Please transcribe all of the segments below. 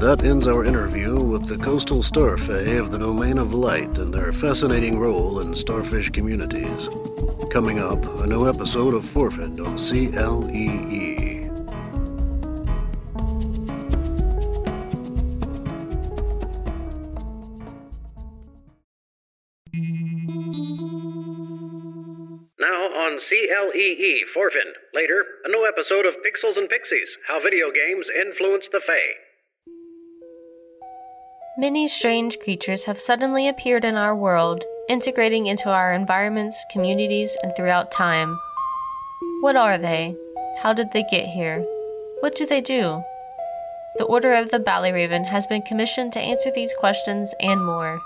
And that ends our interview with the coastal starfae of the Domain of Light and their fascinating role in starfish communities. Coming up, a new episode of Forfend on C-L-E-E. C-L-E-E, Forfend. Later, a new episode of Pixels and Pixies, How Video Games Influence the Fae. Many strange creatures have suddenly appeared in our world, integrating into our environments, communities, and throughout time. What are they? How did they get here? What do they do? The Order of the Ballyraven has been commissioned to answer these questions and more.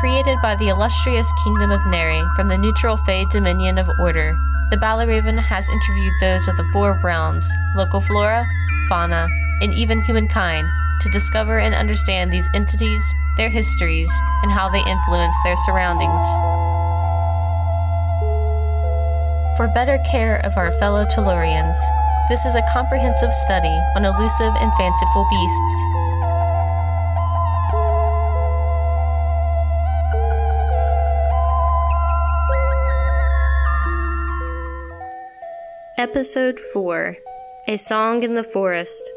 Created by the illustrious Kingdom of Neri from the neutral Fae Dominion of Order, the Ballyraven has interviewed those of the four realms, local flora, fauna, and even humankind, to discover and understand these entities, their histories, and how they influence their surroundings. For better care of our fellow Tellurians, this is a comprehensive study on elusive and fanciful beasts. Episode 4, A Song in the Forest.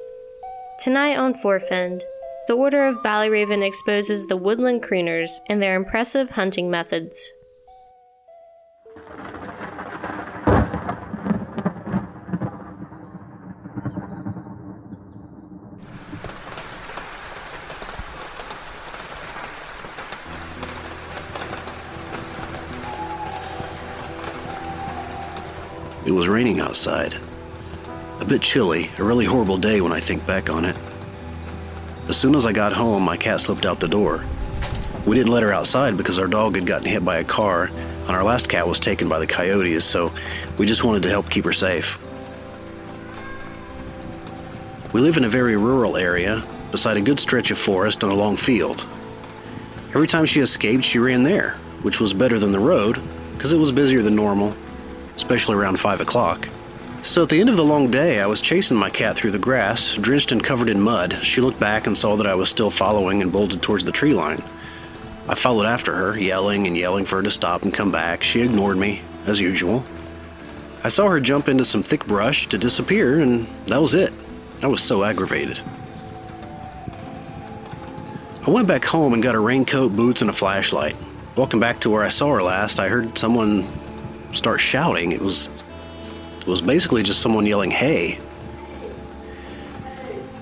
Tonight on Forfend, the Order of Ballyraven exposes the woodland crooners and their impressive hunting methods. It was raining outside. A bit chilly, a really horrible day when I think back on it. As soon as I got home, my cat slipped out the door. We didn't let her outside because our dog had gotten hit by a car, and our last cat was taken by the coyotes, so we just wanted to help keep her safe. We live in a very rural area, beside a good stretch of forest and a long field. Every time she escaped, she ran there, which was better than the road, because it was busier than normal, especially around 5 o'clock. So at the end of the long day, I was chasing my cat through the grass, drenched and covered in mud. She looked back and saw that I was still following and bolted towards the tree line. I followed after her, yelling for her to stop and come back. She ignored me, as usual. I saw her jump into some thick brush to disappear, and that was it. I was so aggravated. I went back home and got a raincoat, boots, and a flashlight. Walking back to where I saw her last, I heard someone start shouting. It was basically just someone yelling, "Hey!"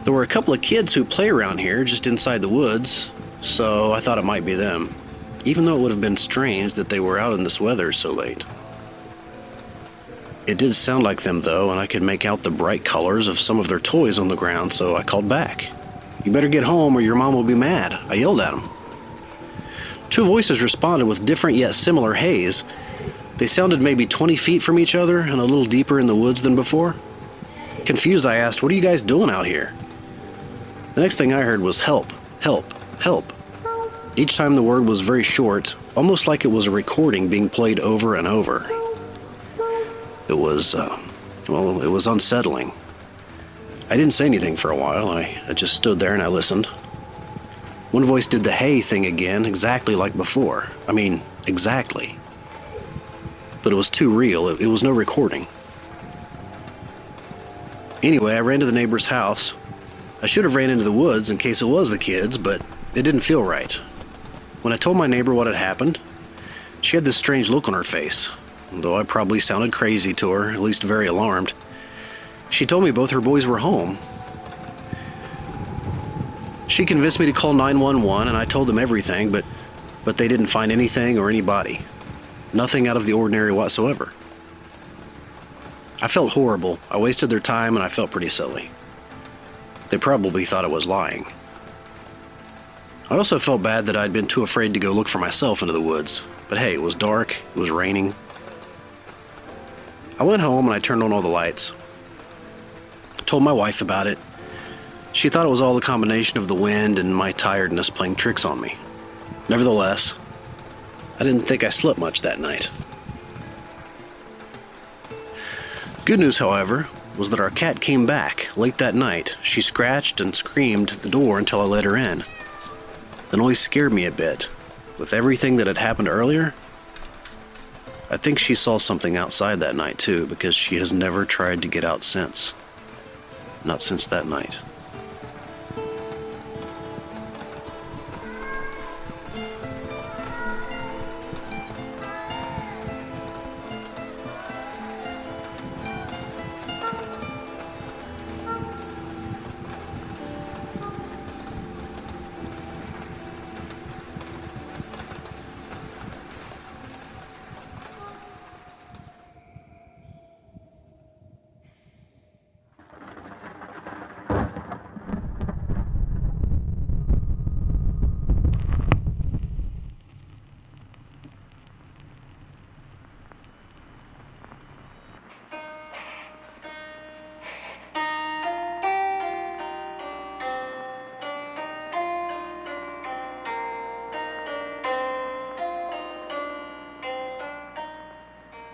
There were a couple of kids who play around here just inside the woods, so I thought it might be them, even though it would have been strange that they were out in this weather so late. It did sound like them, though, and I could make out the bright colors of some of their toys on the ground, so I called back. "You better get home or your mom will be mad," I yelled at them. Two voices responded with different yet similar heys. They sounded maybe 20 feet from each other and a little deeper in the woods than before. Confused, I asked, "What are you guys doing out here?" The next thing I heard was "Help, help, help." Each time the word was very short, almost like it was a recording being played over and over. It was unsettling. I didn't say anything for a while. I just stood there and I listened. One voice did the "hey" thing again, exactly like before. I mean, exactly. But it was too real. It was no recording. Anyway, I ran to the neighbor's house. I should have ran into the woods in case it was the kids, but it didn't feel right. When I told my neighbor what had happened, she had this strange look on her face. Though I probably sounded crazy to her, at least very alarmed. She told me both her boys were home. She convinced me to call 911, and I told them everything, but they didn't find anything or anybody. Nothing out of the ordinary whatsoever. I felt horrible. I wasted their time and I felt pretty silly. They probably thought I was lying. I also felt bad that I'd been too afraid to go look for myself into the woods. But hey, it was dark, it was raining. I went home and I turned on all the lights. I told my wife about it. She thought it was all the combination of the wind and my tiredness playing tricks on me. Nevertheless, I didn't think I slept much that night. Good news, however, was that our cat came back late that night. She scratched and screamed at the door until I let her in. The noise scared me a bit. With everything that had happened earlier, I think she saw something outside that night too, because she has never tried to get out since. Not since that night.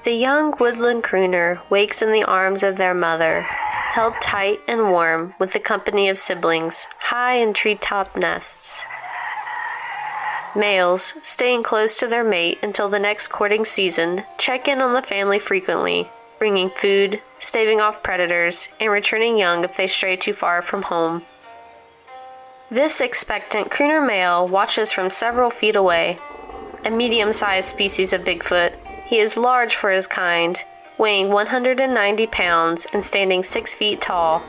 The young woodland crooner wakes in the arms of their mother, held tight and warm with the company of siblings, high in treetop nests. Males, staying close to their mate until the next courting season, check in on the family frequently, bringing food, staving off predators, and returning young if they stray too far from home. This expectant crooner male watches from several feet away, a medium-sized species of Bigfoot. He is large for his kind, weighing 190 pounds and standing 6 feet tall.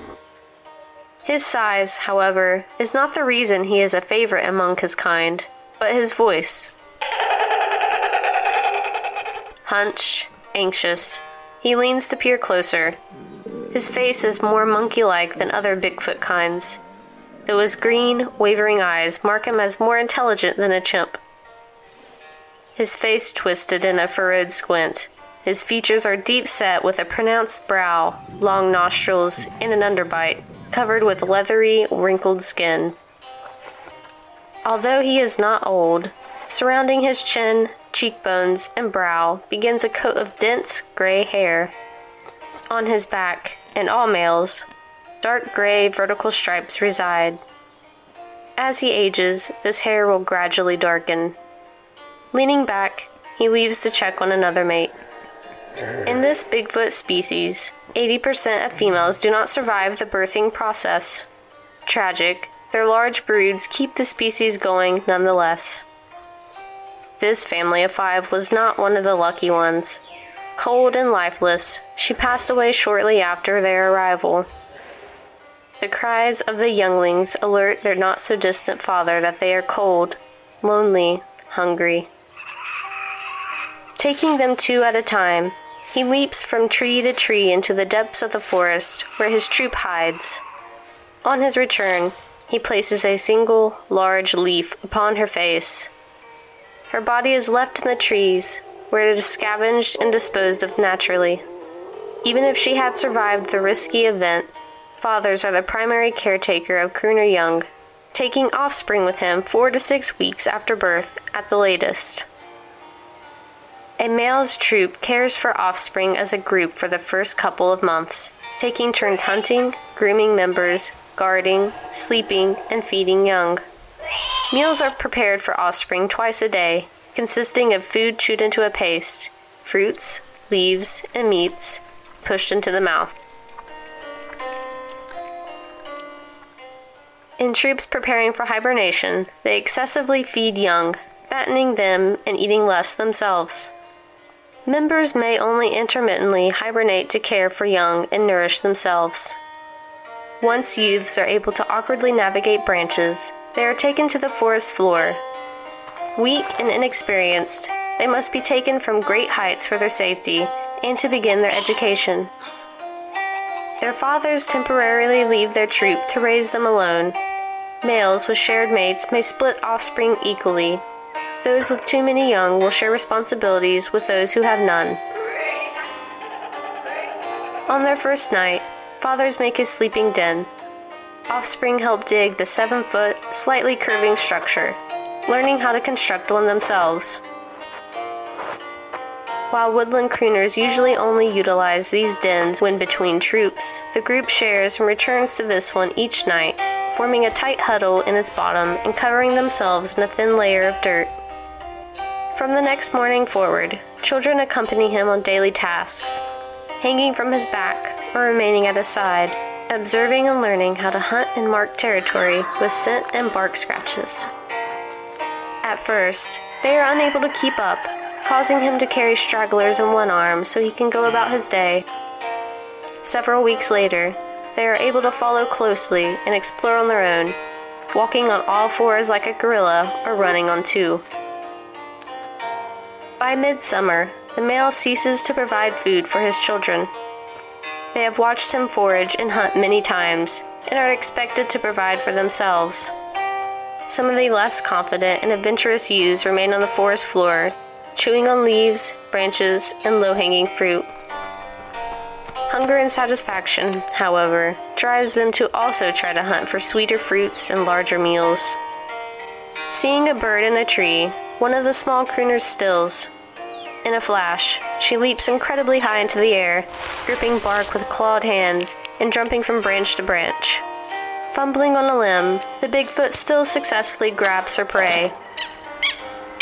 His size, however, is not the reason he is a favorite among his kind, but his voice. Hunched, anxious, he leans to peer closer. His face is more monkey-like than other Bigfoot kinds, though his green, wavering eyes mark him as more intelligent than a chimp. His face twisted in a furrowed squint. His features are deep set with a pronounced brow, long nostrils, and an underbite, covered with leathery, wrinkled skin. Although he is not old, surrounding his chin, cheekbones, and brow begins a coat of dense gray hair. On his back, in all males, dark gray vertical stripes reside. As he ages, this hair will gradually darken. Leaning back, he leaves to check on another mate. In this Bigfoot species, 80% of females do not survive the birthing process. Tragic, their large broods keep the species going nonetheless. This family of five was not one of the lucky ones. Cold and lifeless, she passed away shortly after their arrival. The cries of the younglings alert their not-so-distant father that they are cold, lonely, hungry. Taking them two at a time, he leaps from tree to tree into the depths of the forest where his troop hides. On his return, he places a single, large leaf upon her face. Her body is left in the trees, where it is scavenged and disposed of naturally. Even if she had survived the risky event, fathers are the primary caretaker of crooner young, taking offspring with him 4 to 6 weeks after birth at the latest. A male's troop cares for offspring as a group for the first couple of months, taking turns hunting, grooming members, guarding, sleeping, and feeding young. Meals are prepared for offspring twice a day, consisting of food chewed into a paste, fruits, leaves, and meats pushed into the mouth. In troops preparing for hibernation, they excessively feed young, fattening them and eating less themselves. Members may only intermittently hibernate to care for young and nourish themselves. Once youths are able to awkwardly navigate branches, they are taken to the forest floor. Weak and inexperienced, they must be taken from great heights for their safety and to begin their education. Their fathers temporarily leave their troop to raise them alone. Males with shared mates may split offspring equally. Those with too many young will share responsibilities with those who have none. On their first night, fathers make a sleeping den. Offspring help dig the 7-foot, slightly curving structure, learning how to construct one themselves. While woodland crooners usually only utilize these dens when between troops, the group shares and returns to this one each night, forming a tight huddle in its bottom and covering themselves in a thin layer of dirt. From the next morning forward, children accompany him on daily tasks, hanging from his back or remaining at his side, observing and learning how to hunt and mark territory with scent and bark scratches. At first, they are unable to keep up, causing him to carry stragglers in one arm so he can go about his day. Several weeks later, they are able to follow closely and explore on their own, walking on all fours like a gorilla or running on two. By midsummer, the male ceases to provide food for his children. They have watched him forage and hunt many times, and are expected to provide for themselves. Some of the less confident and adventurous youths remain on the forest floor, chewing on leaves, branches, and low-hanging fruit. Hunger and satisfaction, however, drives them to also try to hunt for sweeter fruits and larger meals. Seeing a bird in a tree, one of the small crooners stills. In a flash, she leaps incredibly high into the air, gripping bark with clawed hands and jumping from branch to branch. Fumbling on a limb, the Bigfoot still successfully grabs her prey.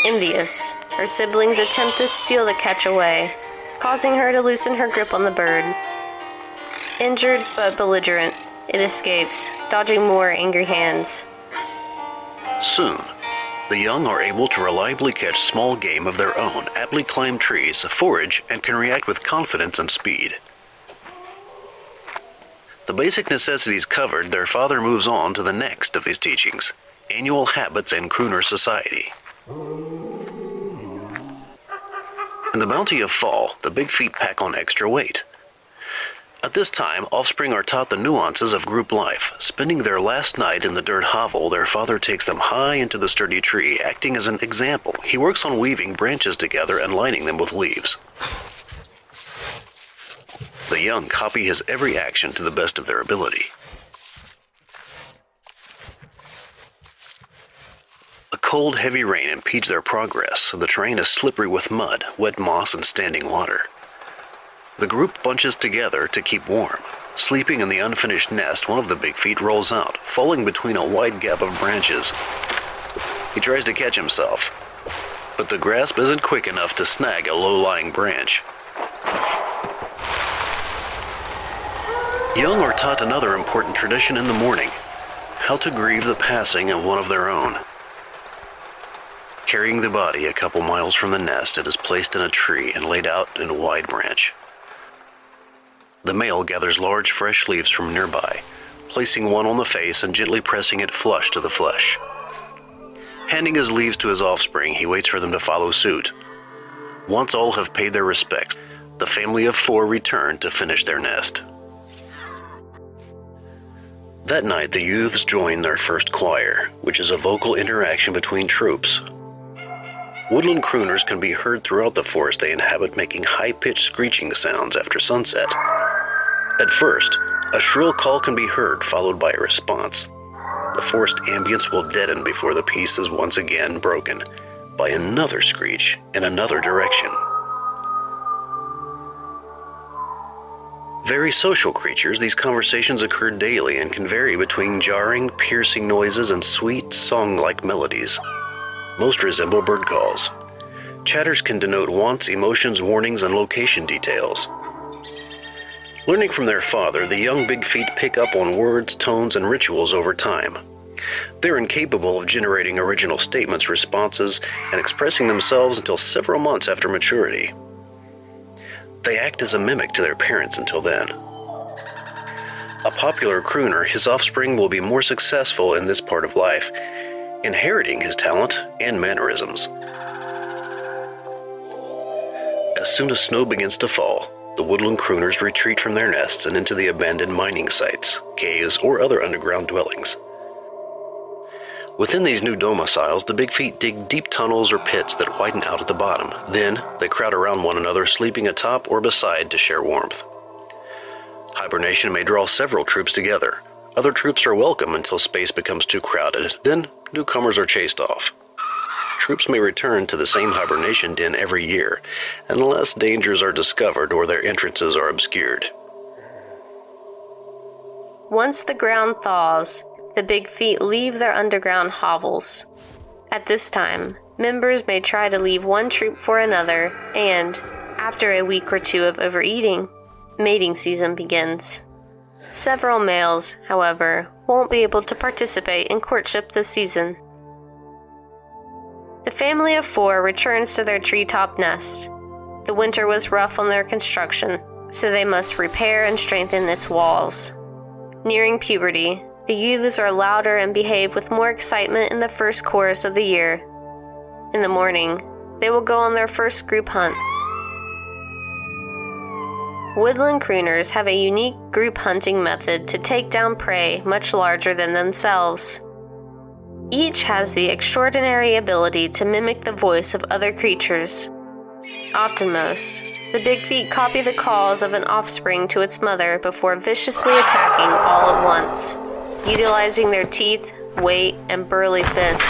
Envious, her siblings attempt to steal the catch away, causing her to loosen her grip on the bird. Injured but belligerent, it escapes, dodging more angry hands. Soon, the young are able to reliably catch small game of their own, aptly climb trees, forage, and can react with confidence and speed. The basic necessities covered, their father moves on to the next of his teachings, annual habits and crooner society. In the bounty of fall, the big feet pack on extra weight. At this time, offspring are taught the nuances of group life. Spending their last night in the dirt hovel, their father takes them high into the sturdy tree, acting as an example. He works on weaving branches together and lining them with leaves. The young copy his every action to the best of their ability. A cold, heavy rain impedes their progress. The terrain is slippery with mud, wet moss, and standing water. The group bunches together to keep warm. Sleeping in the unfinished nest, one of the big feet rolls out, falling between a wide gap of branches. He tries to catch himself, but the grasp isn't quick enough to snag a low-lying branch. Young are taught another important tradition in the morning, how to grieve the passing of one of their own. Carrying the body a couple miles from the nest, it is placed in a tree and laid out in a wide branch. The male gathers large fresh leaves from nearby, placing one on the face and gently pressing it flush to the flesh. Handing his leaves to his offspring, he waits for them to follow suit. Once all have paid their respects, the family of four return to finish their nest. That night, the youths join their first choir, which is a vocal interaction between troops. Woodland crooners can be heard throughout the forest they inhabit, making high-pitched screeching sounds after sunset. At first, a shrill call can be heard, followed by a response. The forest ambience will deaden before the peace is once again broken by another screech in another direction. Very social creatures, these conversations occur daily and can vary between jarring, piercing noises and sweet, song-like melodies. Most resemble bird calls. Chatters can denote wants, emotions, warnings, and location details. Learning from their father, the young big feet pick up on words, tones, and rituals over time. They're incapable of generating original statements, responses, and expressing themselves until several months after maturity. They act as a mimic to their parents until then. A popular crooner, his offspring will be more successful in this part of life, inheriting his talent and mannerisms. As soon as snow begins to fall, the woodland crooners retreat from their nests and into the abandoned mining sites, caves, or other underground dwellings. Within these new domiciles, the big feet dig deep tunnels or pits that widen out at the bottom. Then, they crowd around one another, sleeping atop or beside to share warmth. Hibernation may draw several troops together. Other troops are welcome until space becomes too crowded. Then, newcomers are chased off. troops may return to the same hibernation den every year, unless dangers are discovered or their entrances are obscured. Once the ground thaws, the Big Feet leave their underground hovels. At this time, members may try to leave one troop for another, and, after a week or two of overeating, mating season begins. Several males, however, won't be able to participate in courtship this season. The family of four returns to their treetop nest. The winter was rough on their construction, so they must repair and strengthen its walls. Nearing puberty, the youths are louder and behave with more excitement in the first chorus of the year. In the morning, they will go on their first group hunt. Woodland crooners have a unique group hunting method to take down prey much larger than themselves. Each has the extraordinary ability to mimic the voice of other creatures. Oftenmost, the Big Feet copy the calls of an offspring to its mother before viciously attacking all at once. Utilizing their teeth, weight, and burly fists,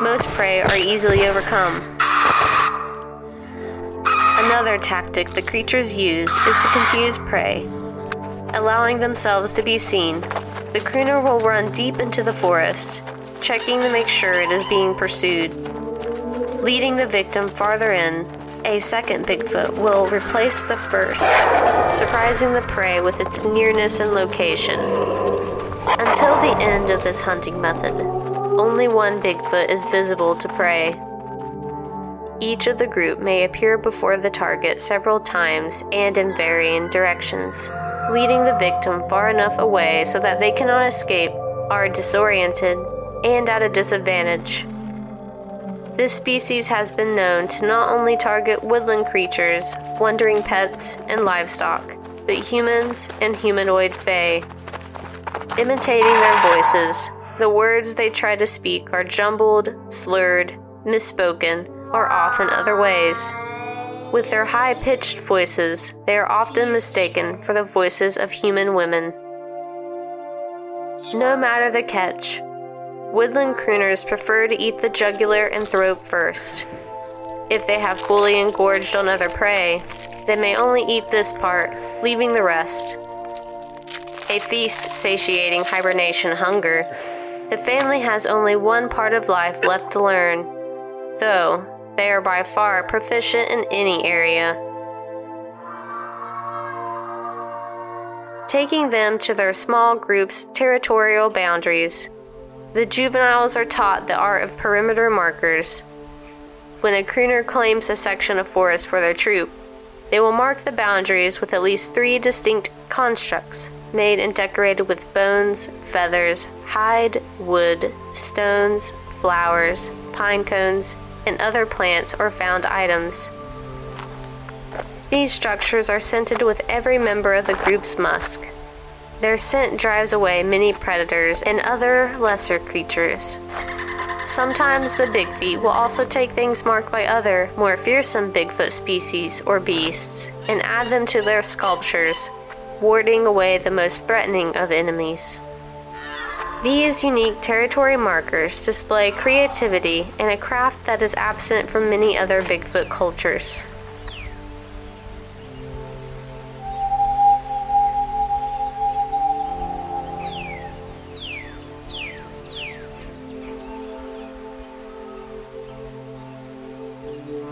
most prey are easily overcome. Another tactic the creatures use is to confuse prey. Allowing themselves to be seen, the crooner will run deep into the forest, checking to make sure it is being pursued. Leading the victim farther in, a second Bigfoot will replace the first, surprising the prey with its nearness and location. Until the end of this hunting method, only one Bigfoot is visible to prey. Each of the group may appear before the target several times and in varying directions, leading the victim far enough away so that they cannot escape, are disoriented, and at a disadvantage. This species has been known to not only target woodland creatures, wandering pets, and livestock, but humans and humanoid fae. Imitating their voices, the words they try to speak are jumbled, slurred, misspoken, or off in other ways. With their high-pitched voices, they are often mistaken for the voices of human women. No matter the catch, woodland crooners prefer to eat the jugular and throat first. If they have fully engorged on other prey, they may only eat this part, leaving the rest. A feast satiating hibernation hunger, the family has only one part of life left to learn, though they are by far proficient in any area. Taking them to their small group's territorial boundaries, the juveniles are taught the art of perimeter markers. When a crooner claims a section of forest for their troop, they will mark the boundaries with at least 3 distinct constructs made and decorated with bones, feathers, hide, wood, stones, flowers, pine cones, and other plants or found items. These structures are scented with every member of the group's musk. Their scent drives away many predators and other lesser creatures. Sometimes the Big Feet will also take things marked by other, more fearsome Bigfoot species or beasts and add them to their sculptures, warding away the most threatening of enemies. These unique territory markers display creativity and a craft that is absent from many other Bigfoot cultures.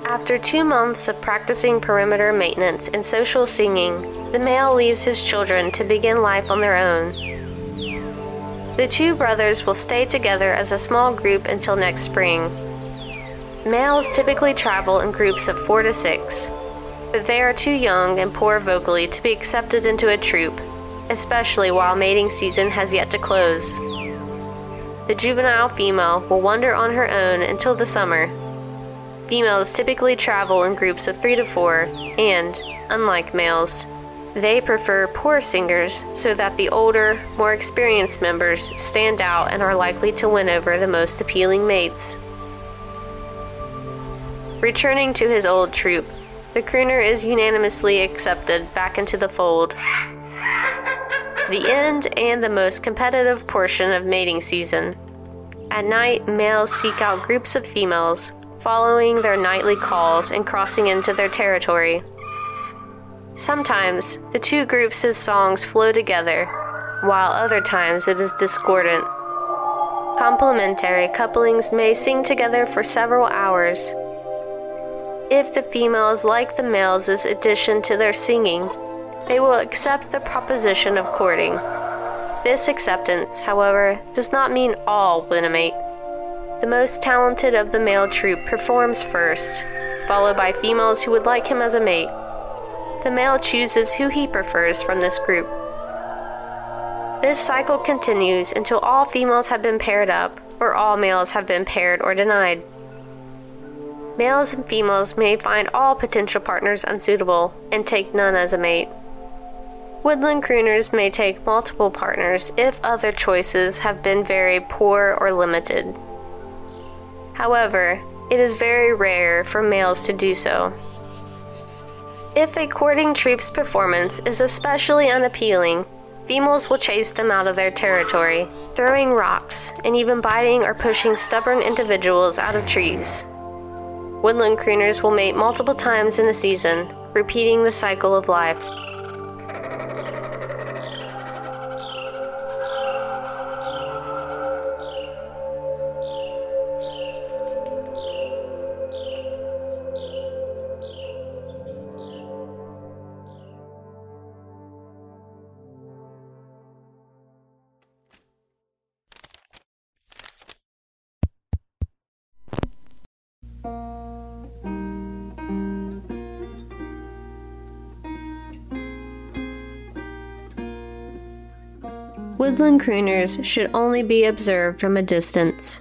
After 2 months of practicing perimeter maintenance and social singing, the male leaves his children to begin life on their own. The 2 brothers will stay together as a small group until next spring. Males typically travel in groups of 4 to 6, but they are too young and poor vocally to be accepted into a troop, especially while mating season has yet to close. The juvenile female will wander on her own until the summer. Females typically travel in groups of 3 to 4, and, unlike males, they prefer poor singers so that the older, more experienced members stand out and are likely to win over the most appealing mates. Returning to his old troop, the crooner is unanimously accepted back into the fold. The end and the most competitive portion of mating season. At night, males seek out groups of females, following their nightly calls and crossing into their territory. Sometimes, the two groups' songs flow together, while other times it is discordant. Complementary couplings may sing together for several hours. If the females like the males' addition to their singing, they will accept the proposition of courting. This acceptance, however, does not mean all winimate. The most talented of the male troupe performs first, followed by females who would like him as a mate. The male chooses who he prefers from this group. This cycle continues until all females have been paired up, or all males have been paired or denied. Males and females may find all potential partners unsuitable and take none as a mate. Woodland crooners may take multiple partners if other choices have been very poor or limited. However, it is very rare for males to do so. If a courting troupe's performance is especially unappealing, females will chase them out of their territory, throwing rocks and even biting or pushing stubborn individuals out of trees. Woodland crooners will mate multiple times in a season, repeating the cycle of life. Woodland crooners should only be observed from a distance.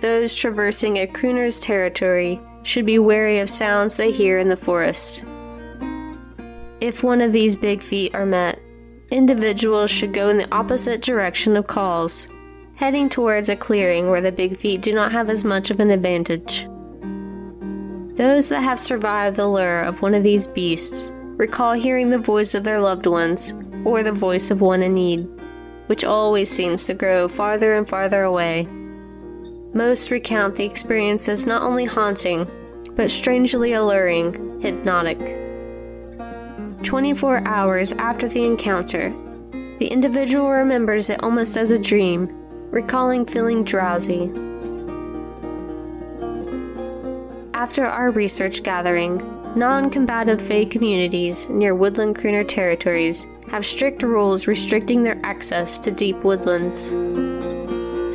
Those traversing a crooner's territory should be wary of sounds they hear in the forest. If one of these big feet are met, individuals should go in the opposite direction of calls, heading towards a clearing where the big feet do not have as much of an advantage. Those that have survived the lure of one of these beasts recall hearing the voice of their loved ones or the voice of one in need, which always seems to grow farther and farther away. Most recount the experience as not only haunting, but strangely alluring, hypnotic. 24 hours after the encounter, the individual remembers it almost as a dream, recalling feeling drowsy. After our research gathering, non-combative Fae communities near woodland crooner territories have strict rules restricting their access to deep woodlands.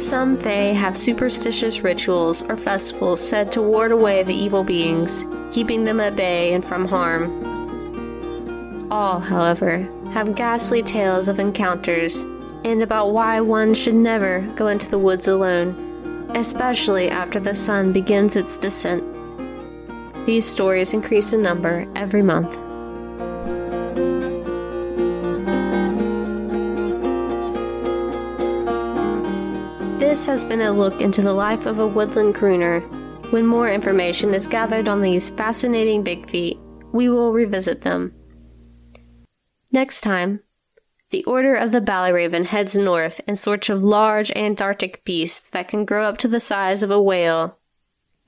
Some Fae have superstitious rituals or festivals said to ward away the evil beings, keeping them at bay and from harm. All, however, have ghastly tales of encounters and about why one should never go into the woods alone, especially after the sun begins its descent. These stories increase in number every month. This has been a look into the life of a woodland crooner. When more information is gathered on these fascinating big feet, we will revisit them. Next time, the Order of the Ballyraven heads north in search of large Antarctic beasts that can grow up to the size of a whale.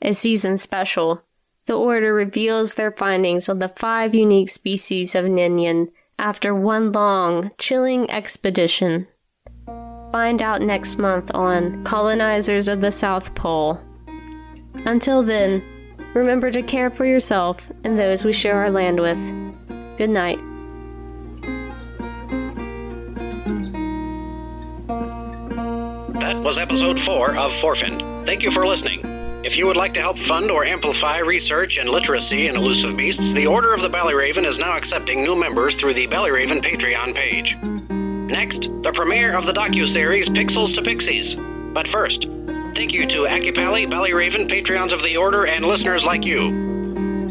A season special, the Order reveals their findings on the 5 unique species of Ninian after one long, chilling expedition. Find out next month on Colonizers of the South Pole. Until then, remember to care for yourself and those we share our land with. Good night. That was episode 4 of Forfend. Thank you for listening. If you would like to help fund or amplify research and literacy in elusive beasts, the Order of the Ballyraven is now accepting new members through the Ballyraven Patreon page. Next, the premiere of the docuseries Pixels to Pixies. But first, thank you to Akipali, Ballyraven, Patreons of the Order, and listeners like you.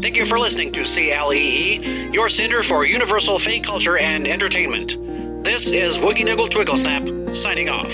Thank you for listening to C-L-E-E, your center for universal Fae culture and entertainment. This is Woogie Niggle Twigglesnap, signing off.